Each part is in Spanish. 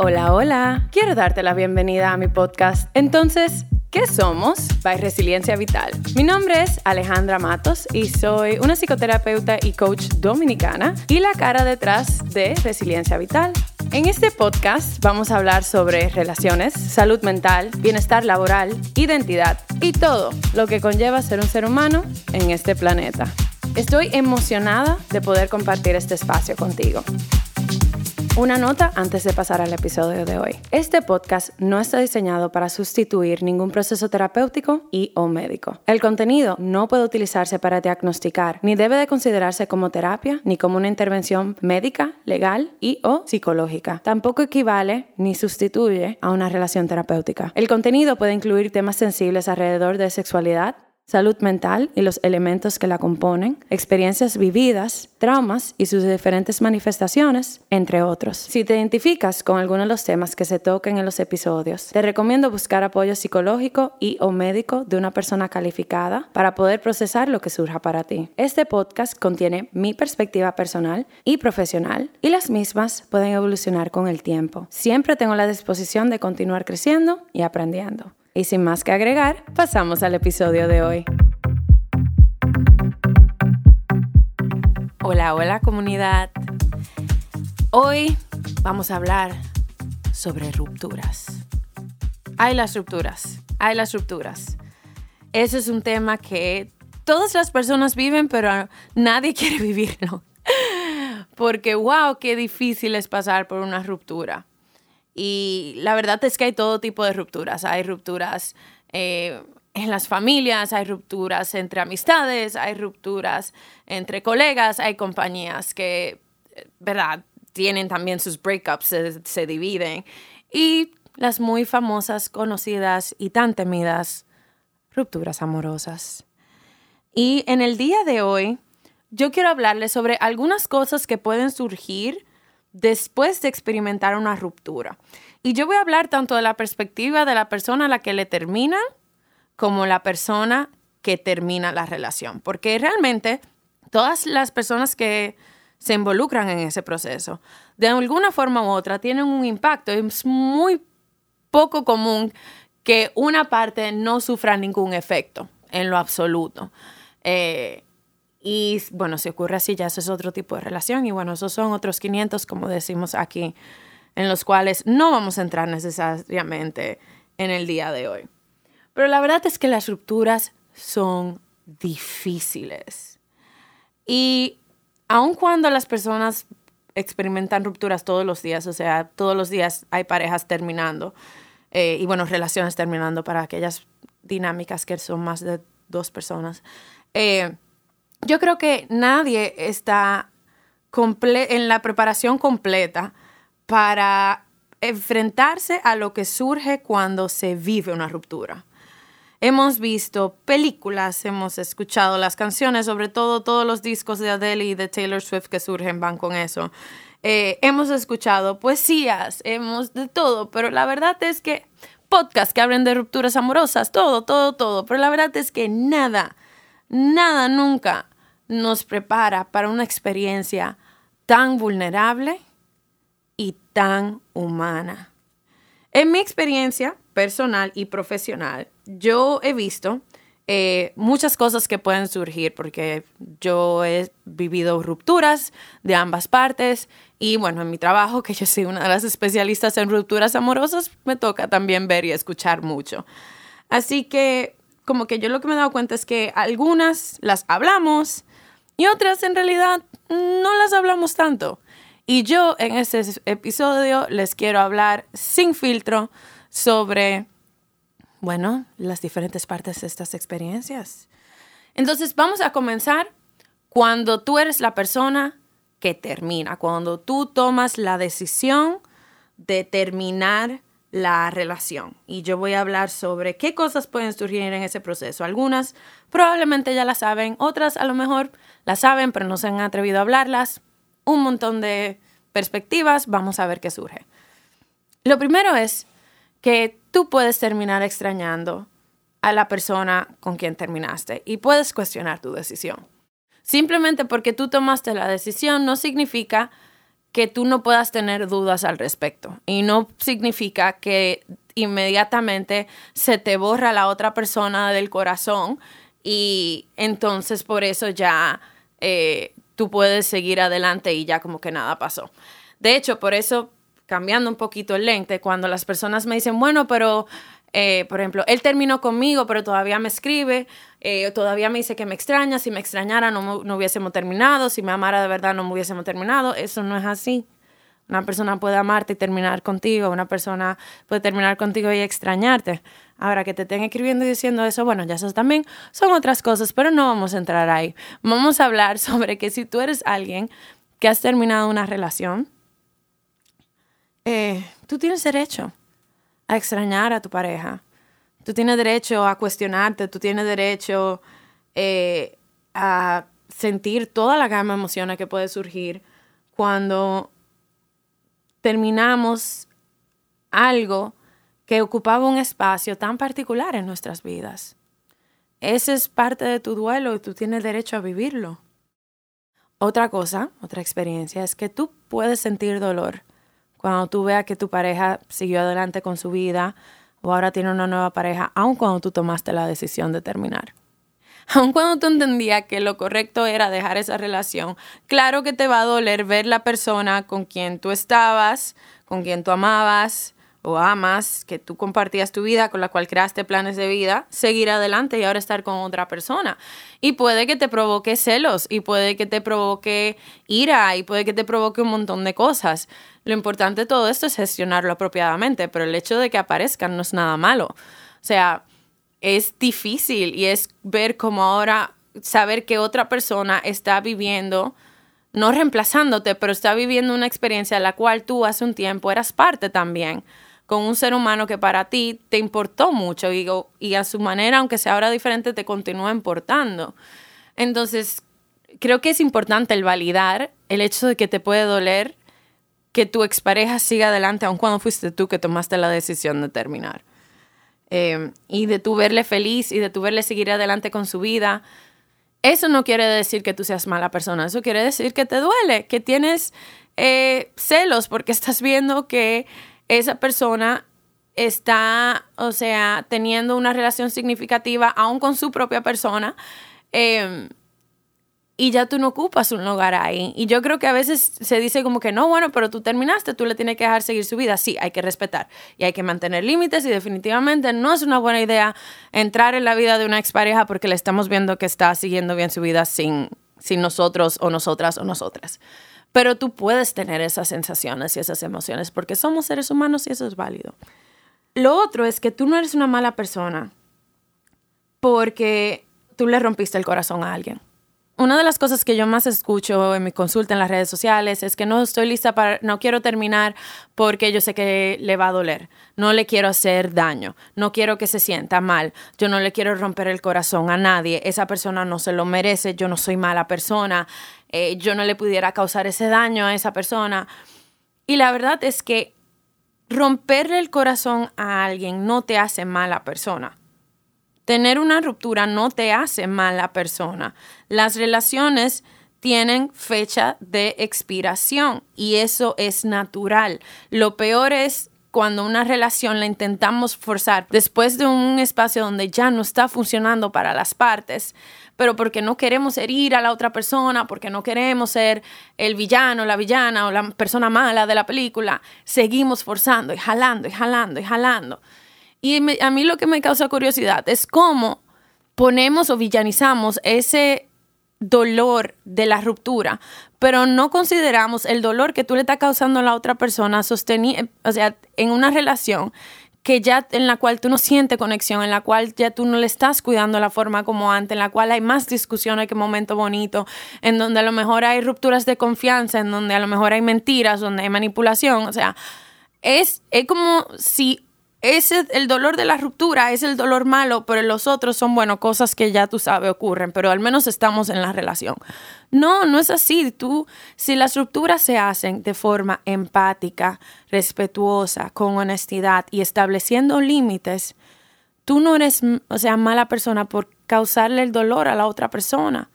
Hola, hola. Quiero darte la bienvenida a mi podcast. Entonces, ¿qué somos? By Resiliencia Vital. Mi nombre es Alejandra Matos y soy una psicoterapeuta y coach dominicana y la cara detrás de Resiliencia Vital. En este podcast vamos a hablar sobre relaciones, salud mental, bienestar laboral, identidad y todo lo que conlleva ser un ser humano en este planeta. Estoy emocionada de poder compartir este espacio contigo. Una nota antes de pasar al episodio de hoy. Este podcast no está diseñado para sustituir ningún proceso terapéutico y o médico. El contenido no puede utilizarse para diagnosticar, ni debe de considerarse como terapia, ni como una intervención médica, legal y o psicológica. Tampoco equivale ni sustituye a una relación terapéutica. El contenido puede incluir temas sensibles alrededor de sexualidad, salud mental y los elementos que la componen, experiencias vividas, traumas y sus diferentes manifestaciones, entre otros. Si te identificas con alguno de los temas que se toquen en los episodios, te recomiendo buscar apoyo psicológico y o médico de una persona calificada para poder procesar lo que surja para ti. Este podcast contiene mi perspectiva personal y profesional y las mismas pueden evolucionar con el tiempo. Siempre tengo la disposición de continuar creciendo y aprendiendo. Y sin más que agregar, pasamos al episodio de hoy. Hola, hola comunidad. Hoy vamos a hablar sobre rupturas. Hay las rupturas. Ese es un tema que todas las personas viven, pero nadie quiere vivirlo. Porque wow, qué difícil es pasar por una ruptura. Y la verdad es que hay todo tipo de rupturas. Hay rupturas en las familias, hay rupturas entre amistades, hay rupturas entre colegas, hay compañías que, ¿verdad?, tienen también sus breakups, se dividen. Y las muy famosas, conocidas y tan temidas rupturas amorosas. Y en el día de hoy, yo quiero hablarles sobre algunas cosas que pueden surgir después de experimentar una ruptura. Y yo voy a hablar tanto de la perspectiva de la persona a la que le termina como la persona que termina la relación. Porque realmente todas las personas que se involucran en ese proceso, de alguna forma u otra, tienen un impacto. Es muy poco común que una parte no sufra ningún efecto en lo absoluto. Y bueno, si ocurre así, ya eso es otro tipo de relación. Y bueno, esos son otros 500, como decimos aquí, en los cuales no vamos a entrar necesariamente en el día de hoy. Pero la verdad es que las rupturas son difíciles. Y aun cuando las personas experimentan rupturas todos los días, o sea, todos los días hay parejas terminando, y bueno, relaciones terminando para aquellas dinámicas que son más de dos personas, yo creo que nadie está en la preparación completa para enfrentarse a lo que surge cuando se vive una ruptura. Hemos visto películas, hemos escuchado las canciones, sobre todo todos los discos de Adele y de Taylor Swift que surgen van con eso. Hemos escuchado poesías, hemos de todo, pero la verdad es que podcasts que hablen de rupturas amorosas, todo, pero la verdad es que nada nunca nos prepara para una experiencia tan vulnerable y tan humana. En mi experiencia personal y profesional, yo he visto muchas cosas que pueden surgir porque yo he vivido rupturas de ambas partes y bueno, en mi trabajo, que yo soy una de las especialistas en rupturas amorosas, me toca también ver y escuchar mucho. Así que como que yo lo que me he dado cuenta es que algunas las hablamos y otras en realidad no las hablamos tanto. Y yo en este episodio les quiero hablar sin filtro sobre, bueno, las diferentes partes de estas experiencias. Entonces vamos a comenzar cuando tú eres la persona que termina, cuando tú tomas la decisión de terminar la relación. Y yo voy a hablar sobre qué cosas pueden surgir en ese proceso. Algunas probablemente ya las saben, otras a lo mejor las saben, pero no se han atrevido a hablarlas. Un montón de perspectivas, vamos a ver qué surge. Lo primero es que tú puedes terminar extrañando a la persona con quien terminaste y puedes cuestionar tu decisión. Simplemente porque tú tomaste la decisión no significa que tú no puedas tener dudas al respecto. Y no significa que inmediatamente se te borra la otra persona del corazón y entonces por eso ya tú puedes seguir adelante y ya como que nada pasó. De hecho, por eso, cambiando un poquito el lente, cuando las personas me dicen, bueno, pero, por ejemplo, él terminó conmigo, pero todavía me escribe, todavía me dice que me extraña, si me extrañara no hubiésemos terminado, si me amara de verdad no me hubiésemos terminado, eso no es así. Una persona puede amarte y terminar contigo, una persona puede terminar contigo y extrañarte. Ahora, que te estén escribiendo y diciendo eso, bueno, ya eso también son otras cosas, pero no vamos a entrar ahí. Vamos a hablar sobre que si tú eres alguien que has terminado una relación, tú tienes derecho a extrañar a tu pareja. Tú tienes derecho a cuestionarte, tú tienes derecho a sentir toda la gama de emociones que puede surgir cuando terminamos algo que ocupaba un espacio tan particular en nuestras vidas. Ese es parte de tu duelo y tú tienes derecho a vivirlo. Otra cosa, otra experiencia, es que tú puedes sentir dolor cuando tú veas que tu pareja siguió adelante con su vida o ahora tiene una nueva pareja, aun cuando tú tomaste la decisión de terminar. Aun cuando tú entendías que lo correcto era dejar esa relación, claro que te va a doler ver la persona con quien tú estabas, con quien tú amabas o amas, que tú compartías tu vida, con la cual creaste planes de vida, seguir adelante y ahora estar con otra persona. Y puede que te provoque celos, y puede que te provoque ira, y puede que te provoque un montón de cosas. Lo importante de todo esto es gestionarlo apropiadamente, pero el hecho de que aparezcan no es nada malo. O sea, es difícil y es ver cómo ahora saber que otra persona está viviendo, no reemplazándote, pero está viviendo una experiencia de la cual tú hace un tiempo eras parte también, con un ser humano que para ti te importó mucho y a su manera, aunque sea ahora diferente, te continúa importando. Entonces, creo que es importante el validar el hecho de que te puede doler que tu expareja siga adelante, aun cuando fuiste tú que tomaste la decisión de terminar. Y de tú verle feliz y de tú verle seguir adelante con su vida. Eso no quiere decir que tú seas mala persona. Eso quiere decir que te duele, que tienes celos porque estás viendo que esa persona está, o sea, teniendo una relación significativa aún con su propia persona y ya tú no ocupas un lugar ahí. Y yo creo que a veces se dice como que no, bueno, pero tú terminaste, tú le tienes que dejar seguir su vida. Sí, hay que respetar y hay que mantener límites y definitivamente no es una buena idea entrar en la vida de una expareja porque le estamos viendo que está siguiendo bien su vida sin nosotros o nosotras o nosotras. Pero tú puedes tener esas sensaciones y esas emociones porque somos seres humanos y eso es válido. Lo otro es que tú no eres una mala persona porque tú le rompiste el corazón a alguien. Una de las cosas que yo más escucho en mi consulta en las redes sociales es que no estoy lista para, no quiero terminar porque yo sé que le va a doler. No le quiero hacer daño. No quiero que se sienta mal. Yo no le quiero romper el corazón a nadie. Esa persona no se lo merece. Yo no soy mala persona. Yo no le pudiera causar ese daño a esa persona. Y la verdad es que romperle el corazón a alguien no te hace mala persona. Tener una ruptura no te hace mala persona. Las relaciones tienen fecha de expiración y eso es natural. Lo peor es cuando una relación la intentamos forzar después de un espacio donde ya no está funcionando para las partes, pero porque no queremos herir a la otra persona, porque no queremos ser el villano, la villana o la persona mala de la película, seguimos forzando y jalando y jalando y jalando. Y a mí lo que me causa curiosidad es cómo ponemos o villanizamos ese dolor de la ruptura, pero no consideramos el dolor que tú le estás causando a la otra persona, o sea, en una relación que ya en la cual tú no sientes conexión, en la cual ya tú no le estás cuidando la forma como antes, en la cual hay más discusión, hay que momento bonito, en donde a lo mejor hay rupturas de confianza, en donde a lo mejor hay mentiras, donde hay manipulación. O sea, es como si el dolor de la ruptura es el dolor malo, pero los otros son, bueno, cosas que ya tú sabes ocurren, pero al menos estamos en la relación. No, no es así. Si las rupturas se hacen de forma empática, respetuosa, con honestidad y estableciendo límites, tú no eres, o sea, mala persona por causarle el dolor a la otra persona.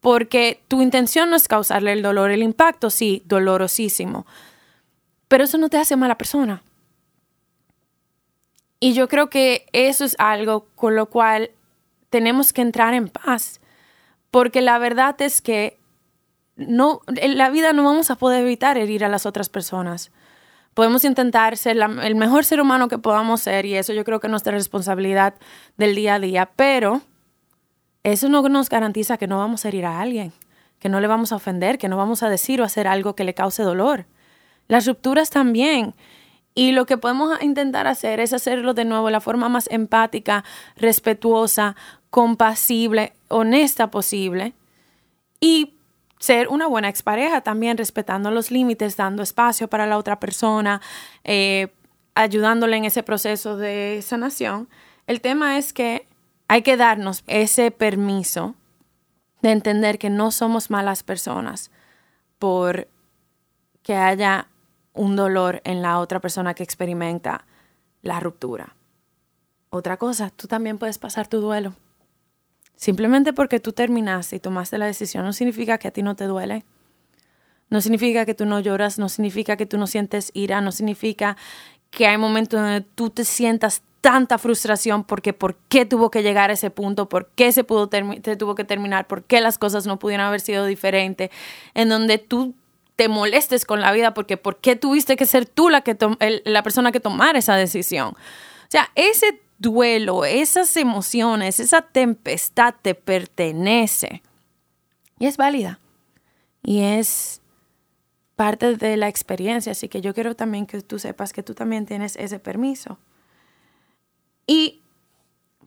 porque tu intención no es causarle el dolor. El impacto, sí, dolorosísimo, pero eso no te hace mala persona. Y yo creo que eso es algo con lo cual tenemos que entrar en paz, porque la verdad es que no, en la vida no vamos a poder evitar herir a las otras personas. Podemos intentar ser el mejor ser humano que podamos ser, y eso yo creo que es nuestra responsabilidad del día a día, pero eso no nos garantiza que no vamos a herir a alguien, que no le vamos a ofender, que no vamos a decir o hacer algo que le cause dolor. Las rupturas también. Y lo que podemos intentar hacer es hacerlo de nuevo de la forma más empática, respetuosa, compasible, honesta posible, y ser una buena expareja también, respetando los límites, dando espacio para la otra persona, ayudándole en ese proceso de sanación. El tema es que hay que darnos ese permiso de entender que no somos malas personas por que haya un dolor en la otra persona que experimenta la ruptura. Otra cosa, tú también puedes pasar tu duelo. Simplemente porque tú terminaste y tomaste la decisión no significa que a ti no te duele. No significa que tú no lloras, no significa que tú no sientes ira, no significa que hay momentos donde tú te sientas tanta frustración porque ¿por qué tuvo que llegar a ese punto? ¿Por qué se tuvo que terminar? ¿Por qué las cosas no pudieron haber sido diferentes? En donde tú te molestes con la vida porque ¿por qué tuviste que ser tú la persona que tomara esa decisión? O sea, ese duelo, esas emociones, esa tempestad te pertenece y es válida y es parte de la experiencia. Así que yo quiero también que tú sepas que tú también tienes ese permiso. Y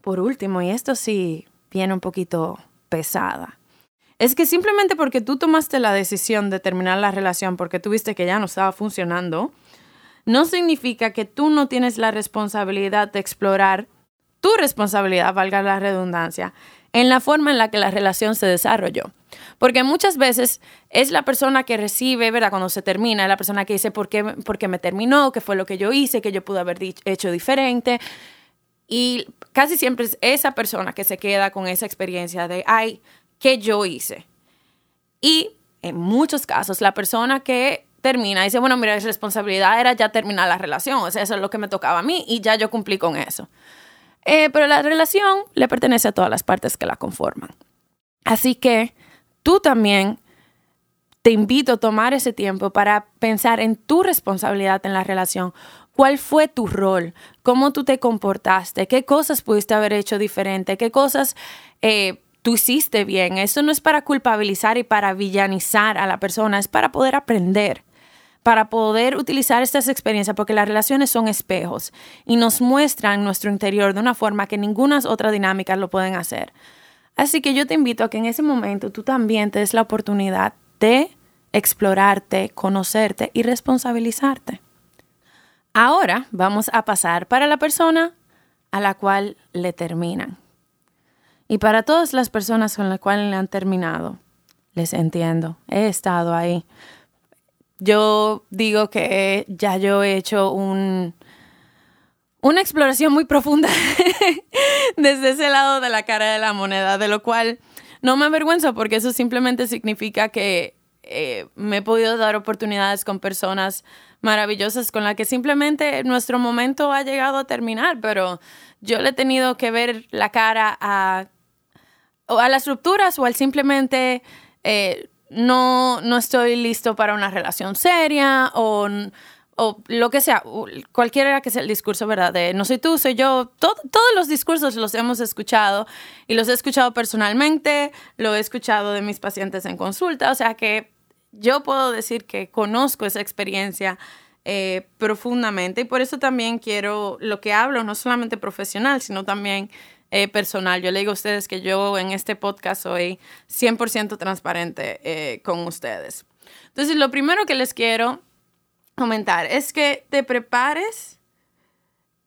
por último, y esto sí viene un poquito pesada, es que simplemente porque tú tomaste la decisión de terminar la relación porque tú viste que ya no estaba funcionando, no significa que tú no tienes la responsabilidad de explorar tu responsabilidad, valga la redundancia, en la forma en la que la relación se desarrolló. Porque muchas veces es la persona que recibe, ¿verdad? Cuando se termina, es la persona que dice por qué me terminó, qué fue lo que yo hice, qué yo pude haber hecho diferente. Y casi siempre es esa persona que se queda con esa experiencia de, ay, que yo hice. Y en muchos casos la persona que termina dice, bueno, mira, mi responsabilidad era ya terminar la relación, o sea, eso es lo que me tocaba a mí y ya yo cumplí con eso. Pero la relación le pertenece a todas las partes que la conforman. Así que tú también te invito a tomar ese tiempo para pensar en tu responsabilidad en la relación. ¿Cuál fue tu rol? ¿Cómo tú te comportaste? ¿Qué cosas pudiste haber hecho diferente? ¿Qué cosas tú hiciste bien? Eso no es para culpabilizar y para villanizar a la persona, es para poder aprender, para poder utilizar estas experiencias, porque las relaciones son espejos y nos muestran nuestro interior de una forma que ninguna otra dinámica lo pueden hacer. Así que yo te invito a que en ese momento tú también te des la oportunidad de explorarte, conocerte y responsabilizarte. Ahora vamos a pasar para la persona a la cual le terminan. Y para todas las personas con las cuales le han terminado, les entiendo, he estado ahí. Yo digo que ya yo he hecho una exploración muy profunda desde ese lado de la cara de la moneda, de lo cual no me avergüenzo porque eso simplemente significa que me he podido dar oportunidades con personas maravillosas con las que simplemente nuestro momento ha llegado a terminar, pero yo le he tenido que ver la cara a las rupturas o al simplemente no estoy listo para una relación seria o lo que sea, cualquiera que sea el discurso, ¿verdad? De no soy tú, soy yo. Todos los discursos los hemos escuchado y los he escuchado personalmente, lo he escuchado de mis pacientes en consulta, o sea que yo puedo decir que conozco esa experiencia profundamente y por eso también quiero lo que hablo, no solamente profesional, sino también personal. Yo le digo a ustedes que yo en este podcast soy 100% transparente con ustedes. Entonces, lo primero que les quiero comentar es que te prepares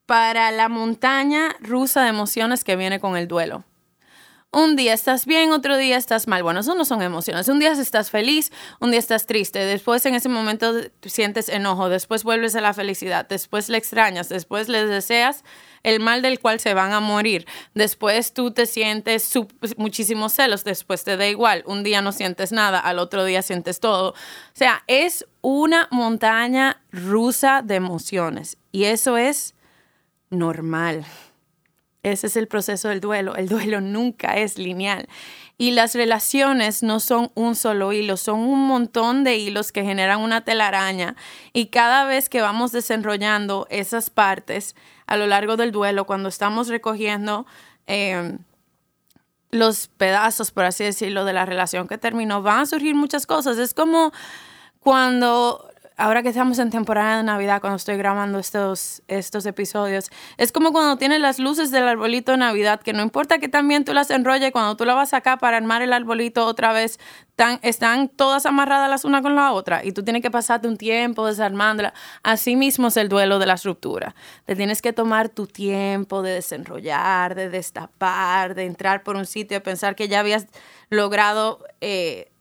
para la montaña rusa de emociones que viene con el duelo. un día estás bien, otro día estás mal. Bueno, eso no son emociones. Un día estás feliz, un día estás triste. Después en ese momento sientes enojo. Después vuelves a la felicidad. Después le extrañas. Después les deseas el mal del cual se van a morir. Después tú te sientes muchísimos celos. Después te da igual. Un día no sientes nada. Al otro día sientes todo. O sea, es una montaña rusa de emociones. Y eso es normal. Ese es el proceso del duelo. El duelo nunca es lineal. Y las relaciones no son un solo hilo, son un montón de hilos que generan una telaraña. Y cada vez que vamos desenrollando esas partes a lo largo del duelo, cuando estamos recogiendo los pedazos, por así decirlo, de la relación que terminó, van a surgir muchas cosas. Es como cuando... Ahora que estamos en temporada de Navidad, cuando estoy grabando estos episodios, es como cuando tienes las luces del arbolito de Navidad, que no importa que también tú las enrolles, cuando tú las vas a sacar para armar el arbolito otra vez, están todas amarradas las una con la otra y tú tienes que pasarte un tiempo desarmándola. Así mismo es el duelo de las rupturas. Te tienes que tomar tu tiempo de desenrollar, de destapar, de entrar por un sitio, de pensar que ya habías logrado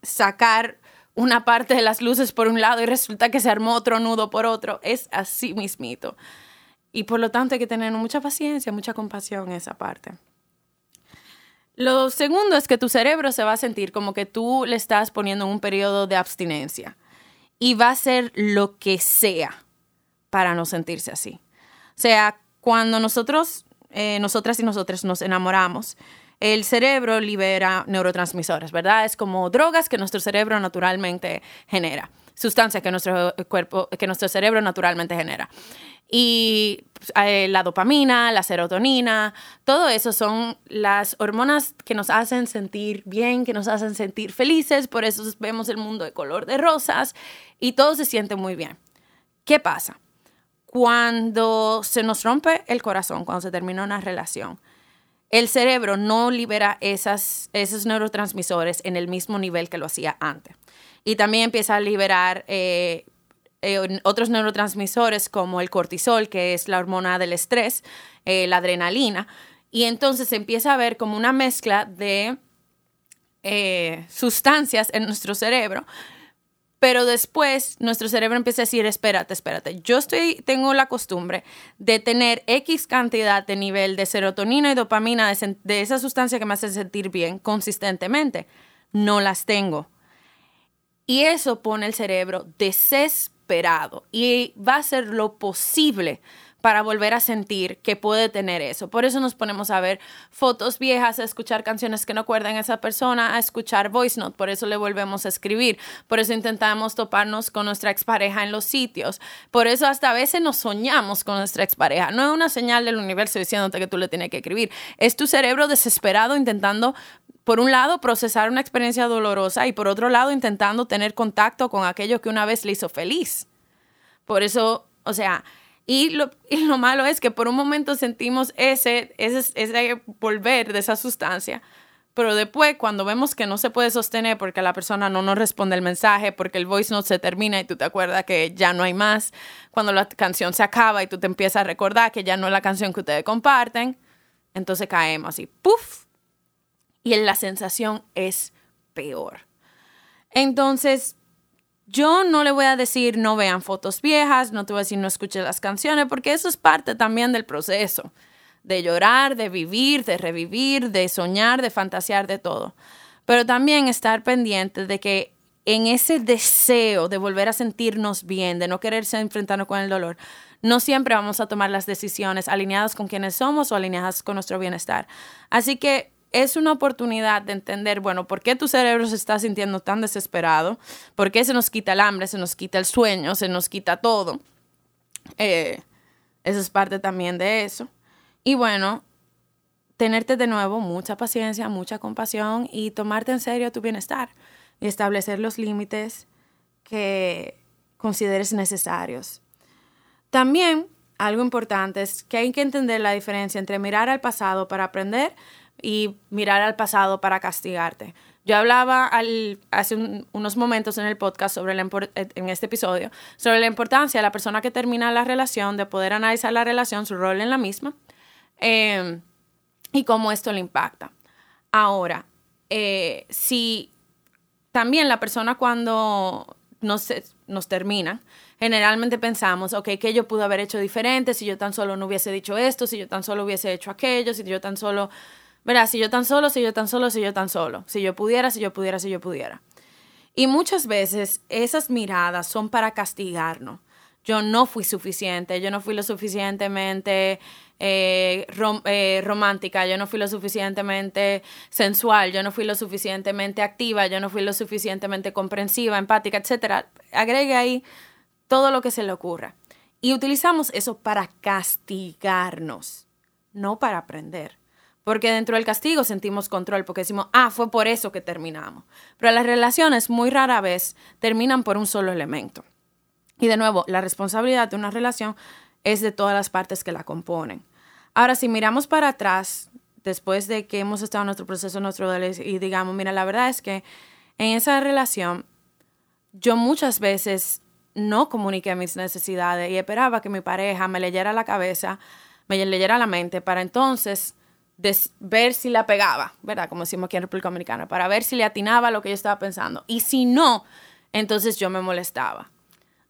sacar una parte de las luces por un lado y resulta que se armó otro nudo por otro. Es así mismito. Y por lo tanto hay que tener mucha paciencia, mucha compasión en esa parte. Lo segundo es que tu cerebro se va a sentir como que tú le estás poniendo en un periodo de abstinencia. Y va a hacer lo que sea para no sentirse así. O sea, cuando nosotras y nosotros nos enamoramos, el cerebro libera neurotransmisores, ¿verdad? Es como drogas que nuestro cerebro naturalmente genera, sustancias que nuestro cerebro naturalmente genera. Y la dopamina, la serotonina, todo eso son las hormonas que nos hacen sentir bien, que nos hacen sentir felices, por eso vemos el mundo de color de rosas y todo se siente muy bien. ¿Qué pasa? Cuando se nos rompe el corazón, cuando se termina una relación, el cerebro no libera esos neurotransmisores en el mismo nivel que lo hacía antes. Y también empieza a liberar otros neurotransmisores como el cortisol, que es la hormona del estrés, la adrenalina. Y entonces se empieza a ver como una mezcla de sustancias en nuestro cerebro. Pero después nuestro cerebro empieza a decir, espérate, tengo la costumbre de tener X cantidad de nivel de serotonina y dopamina, de esa sustancia que me hace sentir bien consistentemente, no las tengo. Y eso pone el cerebro desesperado y va a hacer lo posible para volver a sentir que puede tener eso. Por eso nos ponemos a ver fotos viejas, a escuchar canciones que no acuerdan a esa persona, a escuchar voice note. Por eso le volvemos a escribir. Por eso intentamos toparnos con nuestra expareja en los sitios. Por eso hasta a veces nos soñamos con nuestra expareja. No es una señal del universo diciéndote que tú le tienes que escribir. Es tu cerebro desesperado intentando, por un lado, procesar una experiencia dolorosa y por otro lado, intentando tener contacto con aquello que una vez le hizo feliz. Por eso, o sea... Y lo malo es que por un momento sentimos ese volver de esa sustancia, pero después cuando vemos que no se puede sostener porque la persona no nos responde el mensaje, porque el voice note se termina y tú te acuerdas que ya no hay más, cuando la canción se acaba y tú te empiezas a recordar que ya no es la canción que ustedes comparten, entonces caemos así, ¡puf! Y la sensación es peor. Entonces... yo no le voy a decir no vean fotos viejas, no te voy a decir no escuches las canciones, porque eso es parte también del proceso, de llorar, de vivir, de revivir, de soñar, de fantasear, de todo. Pero también estar pendiente de que en ese deseo de volver a sentirnos bien, de no quererse enfrentarnos con el dolor, no siempre vamos a tomar las decisiones alineadas con quienes somos o alineadas con nuestro bienestar. Así que es una oportunidad de entender, bueno, ¿por qué tu cerebro se está sintiendo tan desesperado? ¿Por qué se nos quita el hambre, se nos quita el sueño, se nos quita todo? Eso es parte también de eso. Y bueno, tenerte de nuevo mucha paciencia, mucha compasión y tomarte en serio tu bienestar y establecer los límites que consideres necesarios. También algo importante es que hay que entender la diferencia entre mirar al pasado para aprender y mirar al pasado para castigarte. Yo hablaba hace unos momentos en el podcast, en este episodio, sobre la importancia de la persona que termina la relación, de poder analizar la relación, su rol en la misma, y cómo esto le impacta. Ahora, si también la persona cuando nos termina, generalmente pensamos, ok, ¿qué yo pude haber hecho diferente? Si yo tan solo no hubiese dicho esto, si yo tan solo hubiese hecho aquello, si yo tan solo, ¿verdad? Si yo pudiera, si yo pudiera. Y muchas veces esas miradas son para castigarnos. Yo no fui suficiente, yo no fui lo suficientemente romántica, yo no fui lo suficientemente sensual, yo no fui lo suficientemente activa, yo no fui lo suficientemente comprensiva, empática, etc. Agregue ahí todo lo que se le ocurra. Y utilizamos eso para castigarnos, no para aprender. Porque dentro del castigo sentimos control, porque decimos, fue por eso que terminamos. Pero las relaciones muy rara vez terminan por un solo elemento. Y de nuevo, la responsabilidad de una relación es de todas las partes que la componen. Ahora, si miramos para atrás, después de que hemos estado en nuestro proceso, y digamos, mira, la verdad es que en esa relación yo muchas veces no comuniqué mis necesidades y esperaba que mi pareja me leyera la cabeza, me leyera la mente, para entonces ver si la pegaba, ¿verdad? Como decimos aquí en República Dominicana, para ver si le atinaba lo que yo estaba pensando. Y si no, entonces yo me molestaba.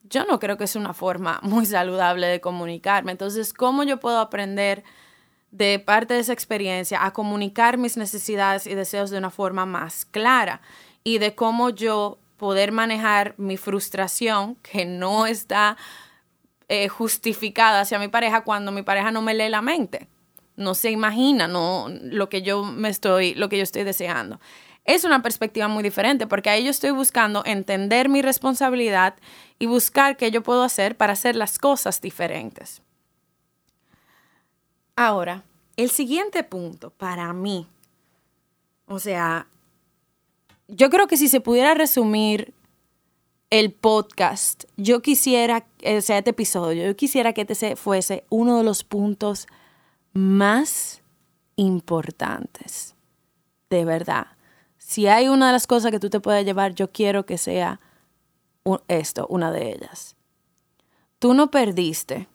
Yo no creo que es una forma muy saludable de comunicarme. Entonces, ¿cómo yo puedo aprender de parte de esa experiencia a comunicar mis necesidades y deseos de una forma más clara? Y de cómo yo poder manejar mi frustración, que no está justificada hacia mi pareja, cuando mi pareja no me lee la mente. No se imagina lo que yo estoy deseando. Es una perspectiva muy diferente, porque ahí yo estoy buscando entender mi responsabilidad y buscar qué yo puedo hacer para hacer las cosas diferentes. Ahora, el siguiente punto para mí, o sea, yo creo que si se pudiera resumir el podcast, este episodio, yo quisiera que este fuese uno de los puntos más importantes, de verdad. Si hay una de las cosas que tú te puedes llevar, yo quiero que sea una de ellas. Tú no perdiste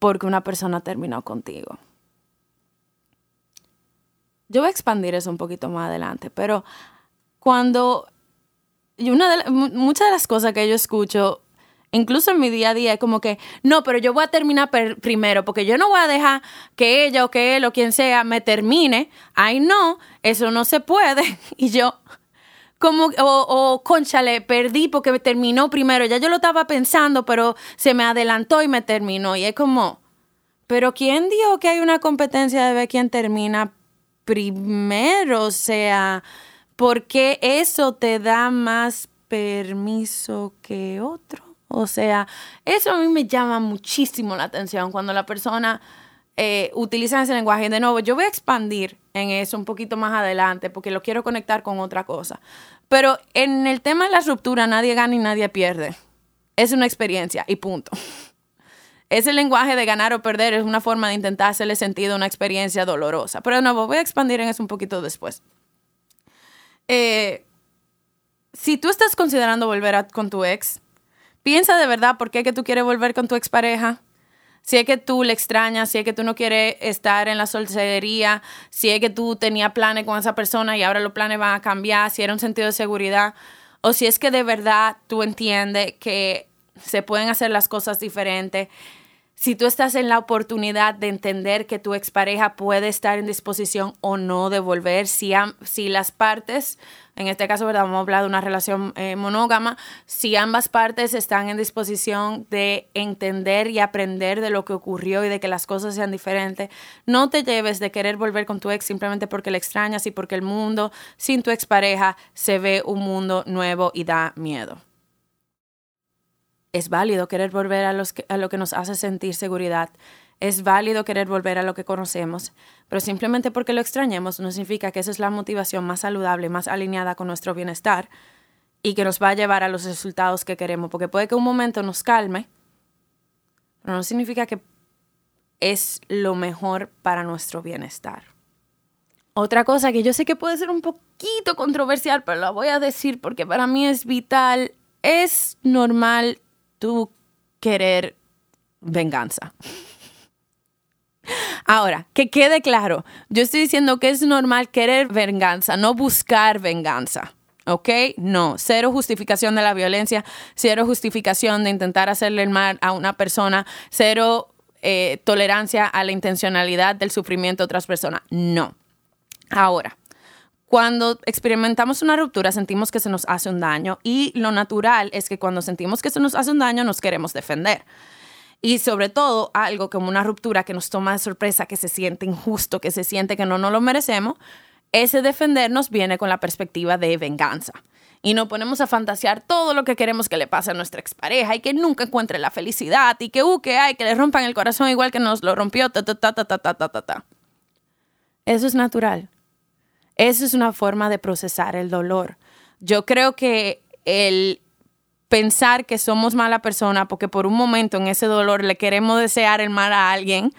porque una persona terminó contigo. Yo voy a expandir eso un poquito más adelante, pero muchas de las cosas que yo escucho, incluso en mi día a día, es como que, no, pero yo voy a terminar primero, porque yo no voy a dejar que ella o que él o quien sea me termine. Ay, no, eso no se puede. Y yo, cónchale, perdí porque me terminó primero. Ya yo lo estaba pensando, pero se me adelantó y me terminó. Y es como, pero ¿quién dijo que hay una competencia de ver quién termina primero? O sea, ¿por qué eso te da más permiso que otro? O sea, eso a mí me llama muchísimo la atención cuando la persona utiliza ese lenguaje. De nuevo, yo voy a expandir en eso un poquito más adelante porque lo quiero conectar con otra cosa. Pero en el tema de la ruptura, nadie gana y nadie pierde. Es una experiencia y punto. Ese lenguaje de ganar o perder es una forma de intentar hacerle sentido a una experiencia dolorosa. Pero de nuevo, voy a expandir en eso un poquito después. Si tú estás considerando volver con tu ex, piensa de verdad por qué es que tú quieres volver con tu expareja. Si es que tú le extrañas, si es que tú no quieres estar en la soltería, si es que tú tenías planes con esa persona y ahora los planes van a cambiar, si era un sentido de seguridad, o si es que de verdad tú entiendes que se pueden hacer las cosas diferentes. Si tú estás en la oportunidad de entender que tu expareja puede estar en disposición o no de volver, si las partes, en este caso, ¿verdad? Vamos a hablar de una relación monógama, si ambas partes están en disposición de entender y aprender de lo que ocurrió y de que las cosas sean diferentes. No te lleves de querer volver con tu ex simplemente porque le extrañas y porque el mundo sin tu expareja se ve un mundo nuevo y da miedo. Es válido querer volver a lo que nos hace sentir seguridad. Es válido querer volver a lo que conocemos. Pero simplemente porque lo extrañemos no significa que esa es la motivación más saludable, más alineada con nuestro bienestar y que nos va a llevar a los resultados que queremos. Porque puede que un momento nos calme, pero no significa que es lo mejor para nuestro bienestar. Otra cosa que yo sé que puede ser un poquito controversial, pero la voy a decir porque para mí es vital. Es normal tú querer venganza. Ahora, que quede claro, yo estoy diciendo que es normal querer venganza, no buscar venganza. ¿Ok? No, cero justificación de la violencia, cero justificación de intentar hacerle el mal a una persona, cero tolerancia a la intencionalidad del sufrimiento de otras personas. No. Ahora, cuando experimentamos una ruptura, sentimos que se nos hace un daño, y lo natural es que cuando sentimos que se nos hace un daño, nos queremos defender. Y sobre todo, algo como una ruptura que nos toma de sorpresa, que se siente injusto, que se siente que no nos lo merecemos, ese defendernos viene con la perspectiva de venganza. Y nos ponemos a fantasear todo lo que queremos que le pase a nuestra expareja y que nunca encuentre la felicidad y que le rompan el corazón igual que nos lo rompió, Eso es natural. Eso es una forma de procesar el dolor. Yo creo que el pensar que somos mala persona porque por un momento en ese dolor le queremos desear el mal a alguien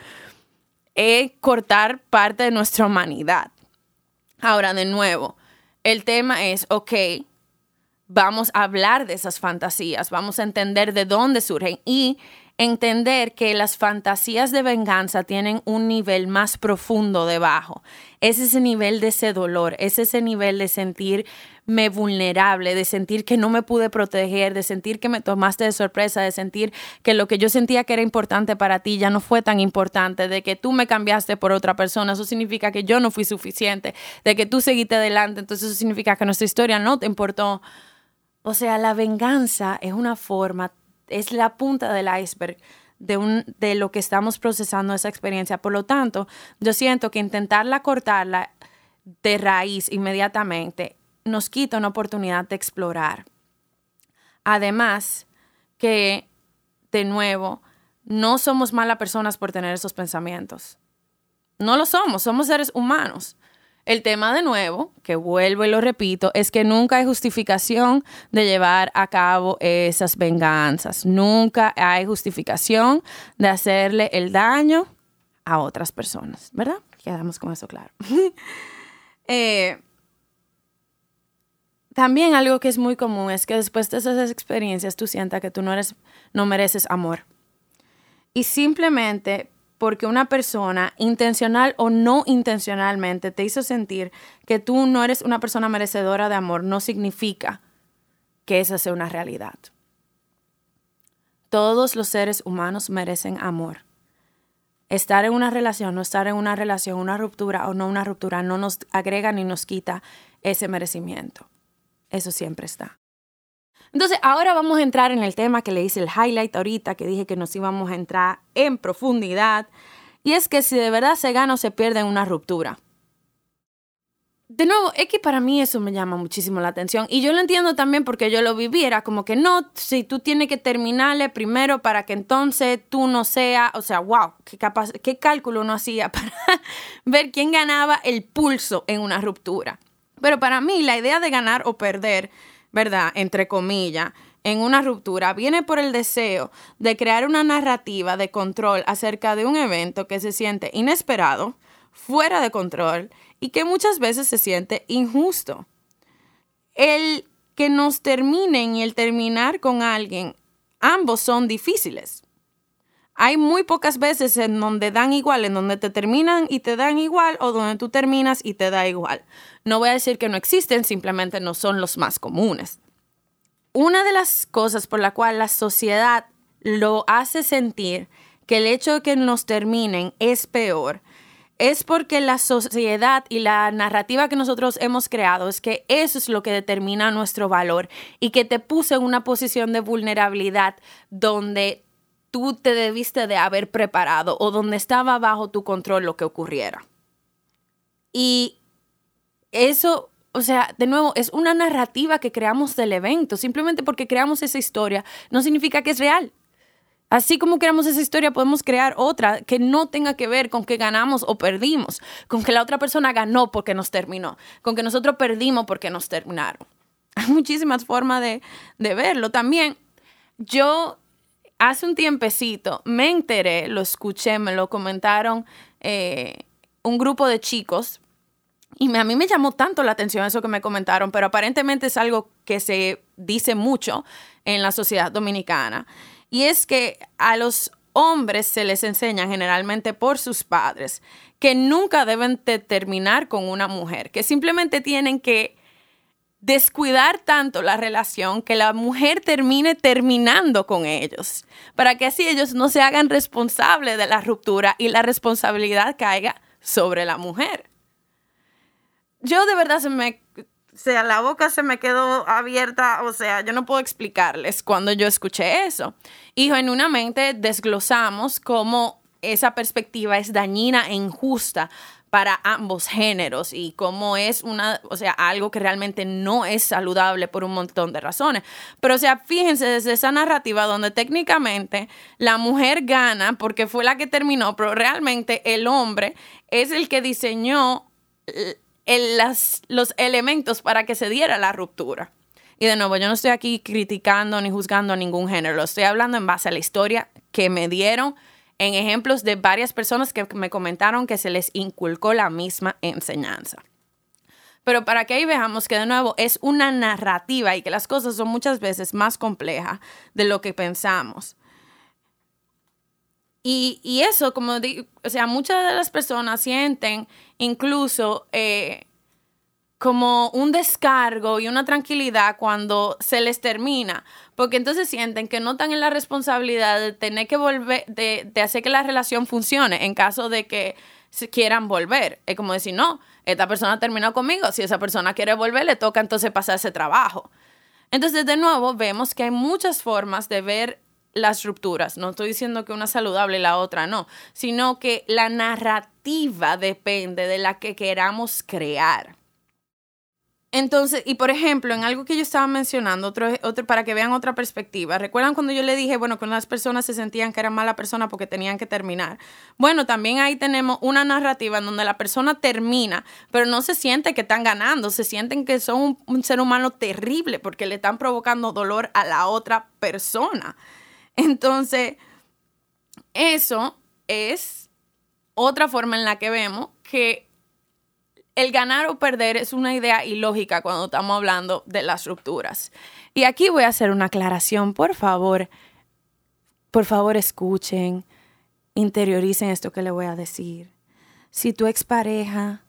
es cortar parte de nuestra humanidad. Ahora, de nuevo, el tema es, ok, vamos a hablar de esas fantasías, vamos a entender de dónde surgen y entender que las fantasías de venganza tienen un nivel más profundo debajo. Es ese nivel de ese dolor, es ese nivel de sentirme vulnerable, de sentir que no me pude proteger, de sentir que me tomaste de sorpresa, de sentir que lo que yo sentía que era importante para ti ya no fue tan importante, de que tú me cambiaste por otra persona. Eso significa que yo no fui suficiente, de que tú seguiste adelante, entonces eso significa que nuestra historia no te importó. O sea, la venganza es una forma, es la punta del iceberg de lo que estamos procesando esa experiencia. Por lo tanto, yo siento que intentarla cortarla de raíz inmediatamente nos quita una oportunidad de explorar. Además que, de nuevo, no somos malas personas por tener esos pensamientos. No lo somos, somos seres humanos. El tema, de nuevo, que vuelvo y lo repito, es que nunca hay justificación de llevar a cabo esas venganzas. Nunca hay justificación de hacerle el daño a otras personas, ¿verdad? Quedamos con eso claro. También algo que es muy común es que después de esas experiencias tú sientas que tú no mereces amor. Y simplemente porque una persona, intencional o no intencionalmente, te hizo sentir que tú no eres una persona merecedora de amor, no significa que esa sea una realidad. Todos los seres humanos merecen amor. Estar en una relación, no estar en una relación, una ruptura o no una ruptura, no nos agrega ni nos quita ese merecimiento. Eso siempre está. Entonces, ahora vamos a entrar en el tema que le hice el highlight ahorita, que dije que nos íbamos a entrar en profundidad. Y es que si de verdad se gana o se pierde en una ruptura. De nuevo, es que para mí eso me llama muchísimo la atención. Y yo lo entiendo también porque yo lo viví. Era como que no, si tú tienes que terminarle primero para que entonces tú no seas... O sea, wow, qué cálculo uno hacía para ver quién ganaba el pulso en una ruptura. Pero para mí la idea de ganar o perder, ¿verdad?, entre comillas, en una ruptura, viene por el deseo de crear una narrativa de control acerca de un evento que se siente inesperado, fuera de control y que muchas veces se siente injusto. El que nos terminen y el terminar con alguien, ambos son difíciles. Hay muy pocas veces en donde dan igual, en donde te terminan y te dan igual o donde tú terminas y te da igual. No voy a decir que no existen, simplemente no son los más comunes. Una de las cosas por la cual la sociedad lo hace sentir que el hecho de que nos terminen es peor es porque la sociedad y la narrativa que nosotros hemos creado es que eso es lo que determina nuestro valor y que te puso en una posición de vulnerabilidad donde tú te debiste de haber preparado o donde estaba bajo tu control lo que ocurriera. Y eso, o sea, de nuevo, es una narrativa que creamos del evento. Simplemente porque creamos esa historia no significa que es real. Así como creamos esa historia, podemos crear otra que no tenga que ver con que ganamos o perdimos, con que la otra persona ganó porque nos terminó, con que nosotros perdimos porque nos terminaron. Hay muchísimas formas de verlo. También yo... Hace un tiempecito me enteré, lo escuché, me lo comentaron un grupo de chicos y a mí me llamó tanto la atención eso que me comentaron, pero aparentemente es algo que se dice mucho en la sociedad dominicana y es que a los hombres se les enseña generalmente por sus padres que nunca deben de terminar con una mujer, que simplemente tienen que descuidar tanto la relación que la mujer termine terminando con ellos, para que así ellos no se hagan responsables de la ruptura y la responsabilidad caiga sobre la mujer. Yo de verdad la boca se me quedó abierta, o sea, yo no puedo explicarles cuando yo escuché eso. Y genuinamente desglosamos cómo esa perspectiva es dañina e injusta para ambos géneros y cómo es algo que realmente no es saludable por un montón de razones. Pero, fíjense desde esa narrativa donde técnicamente la mujer gana porque fue la que terminó, pero realmente el hombre es el que diseñó los elementos para que se diera la ruptura. Y de nuevo, yo no estoy aquí criticando ni juzgando a ningún género, lo estoy hablando en base a la historia que me dieron en ejemplos de varias personas que me comentaron que se les inculcó la misma enseñanza. Pero para que ahí veamos que de nuevo es una narrativa y que las cosas son muchas veces más complejas de lo que pensamos. Y eso, como digo, muchas de las personas sienten incluso como un descargo y una tranquilidad cuando se les termina, porque entonces sienten que no están en la responsabilidad de tener que volver, de hacer que la relación funcione en caso de que quieran volver. Es como decir, no, esta persona terminó conmigo, si esa persona quiere volver, le toca entonces pasar ese trabajo. Entonces, de nuevo, vemos que hay muchas formas de ver las rupturas. No estoy diciendo que una es saludable y la otra no, sino que la narrativa depende de la que queramos crear. Entonces, y por ejemplo, en algo que yo estaba mencionando, otro, para que vean otra perspectiva, ¿recuerdan cuando yo le dije, que las personas se sentían que eran mala persona porque tenían que terminar? Bueno, también ahí tenemos una narrativa en donde la persona termina, pero no se siente que están ganando, se sienten que son un ser humano terrible porque le están provocando dolor a la otra persona. Entonces, eso es otra forma en la que vemos que el ganar o perder es una idea ilógica cuando estamos hablando de las rupturas. Y aquí voy a hacer una aclaración, por favor. Por favor, escuchen, interioricen esto que le voy a decir. Si tu expareja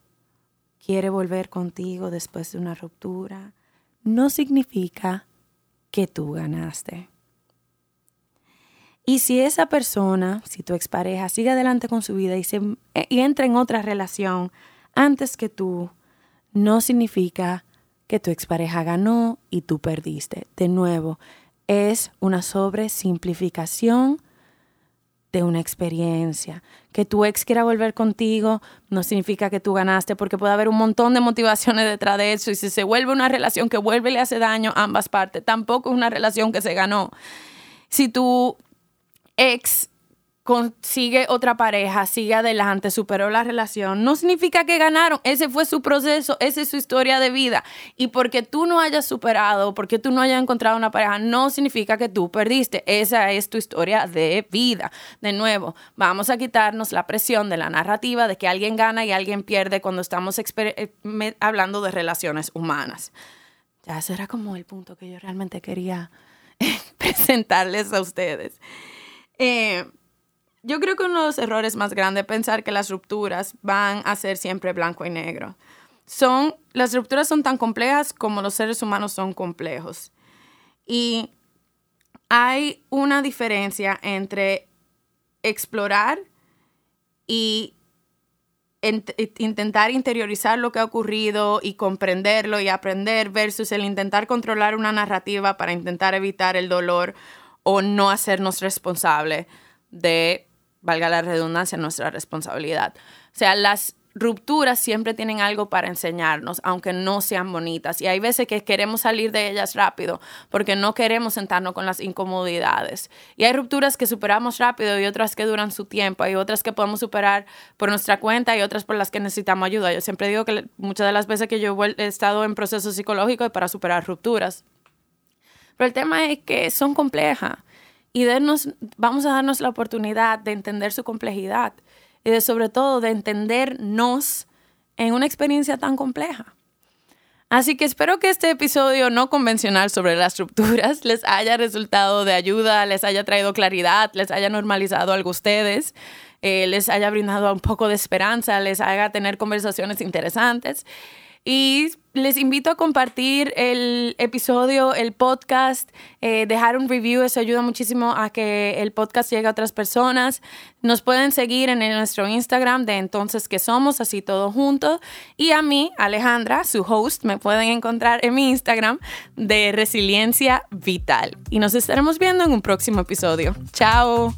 quiere volver contigo después de una ruptura, no significa que tú ganaste. Y si esa persona, si tu expareja, sigue adelante con su vida y entra en otra relación antes que tú, no significa que tu expareja ganó y tú perdiste. De nuevo, es una sobresimplificación de una experiencia. Que tu ex quiera volver contigo no significa que tú ganaste, porque puede haber un montón de motivaciones detrás de eso. Y si se vuelve una relación que vuelve y le hace daño a ambas partes, tampoco es una relación que se ganó. Si tu ex consigue otra pareja, sigue adelante, superó la relación, no significa que ganaron. Ese fue su proceso, esa es su historia de vida. Y porque tú no hayas superado, porque tú no hayas encontrado una pareja, no significa que tú perdiste. Esa es tu historia de vida. De nuevo, vamos a quitarnos la presión de la narrativa de que alguien gana y alguien pierde cuando estamos hablando de relaciones humanas. Ya ese era como el punto que yo realmente quería presentarles a ustedes. Yo creo que uno de los errores más grandes es pensar que las rupturas van a ser siempre blanco y negro. Las rupturas son tan complejas como los seres humanos son complejos. Y hay una diferencia entre explorar y intentar interiorizar lo que ha ocurrido y comprenderlo y aprender versus el intentar controlar una narrativa para intentar evitar el dolor o no hacernos responsables de, valga la redundancia, nuestra responsabilidad. Las rupturas siempre tienen algo para enseñarnos, aunque no sean bonitas. Y hay veces que queremos salir de ellas rápido porque no queremos sentarnos con las incomodidades. Y hay rupturas que superamos rápido y otras que duran su tiempo. Hay otras que podemos superar por nuestra cuenta y otras por las que necesitamos ayuda. Yo siempre digo que muchas de las veces que yo he estado en procesos psicológicos es para superar rupturas. Pero el tema es que son complejas. Y vamos a darnos la oportunidad de entender su complejidad y sobre todo de entendernos en una experiencia tan compleja. Así que espero que este episodio no convencional sobre las rupturas les haya resultado de ayuda, les haya traído claridad, les haya normalizado algo a ustedes, les haya brindado un poco de esperanza, les haga tener conversaciones interesantes. Y les invito a compartir el episodio, el podcast, dejar un review. Eso ayuda muchísimo a que el podcast llegue a otras personas. Nos pueden seguir en nuestro Instagram de Entonces Que Somos, así todo junto. Y a mí, Alejandra, su host, me pueden encontrar en mi Instagram de Resiliencia Vital. Y nos estaremos viendo en un próximo episodio. ¡Chao!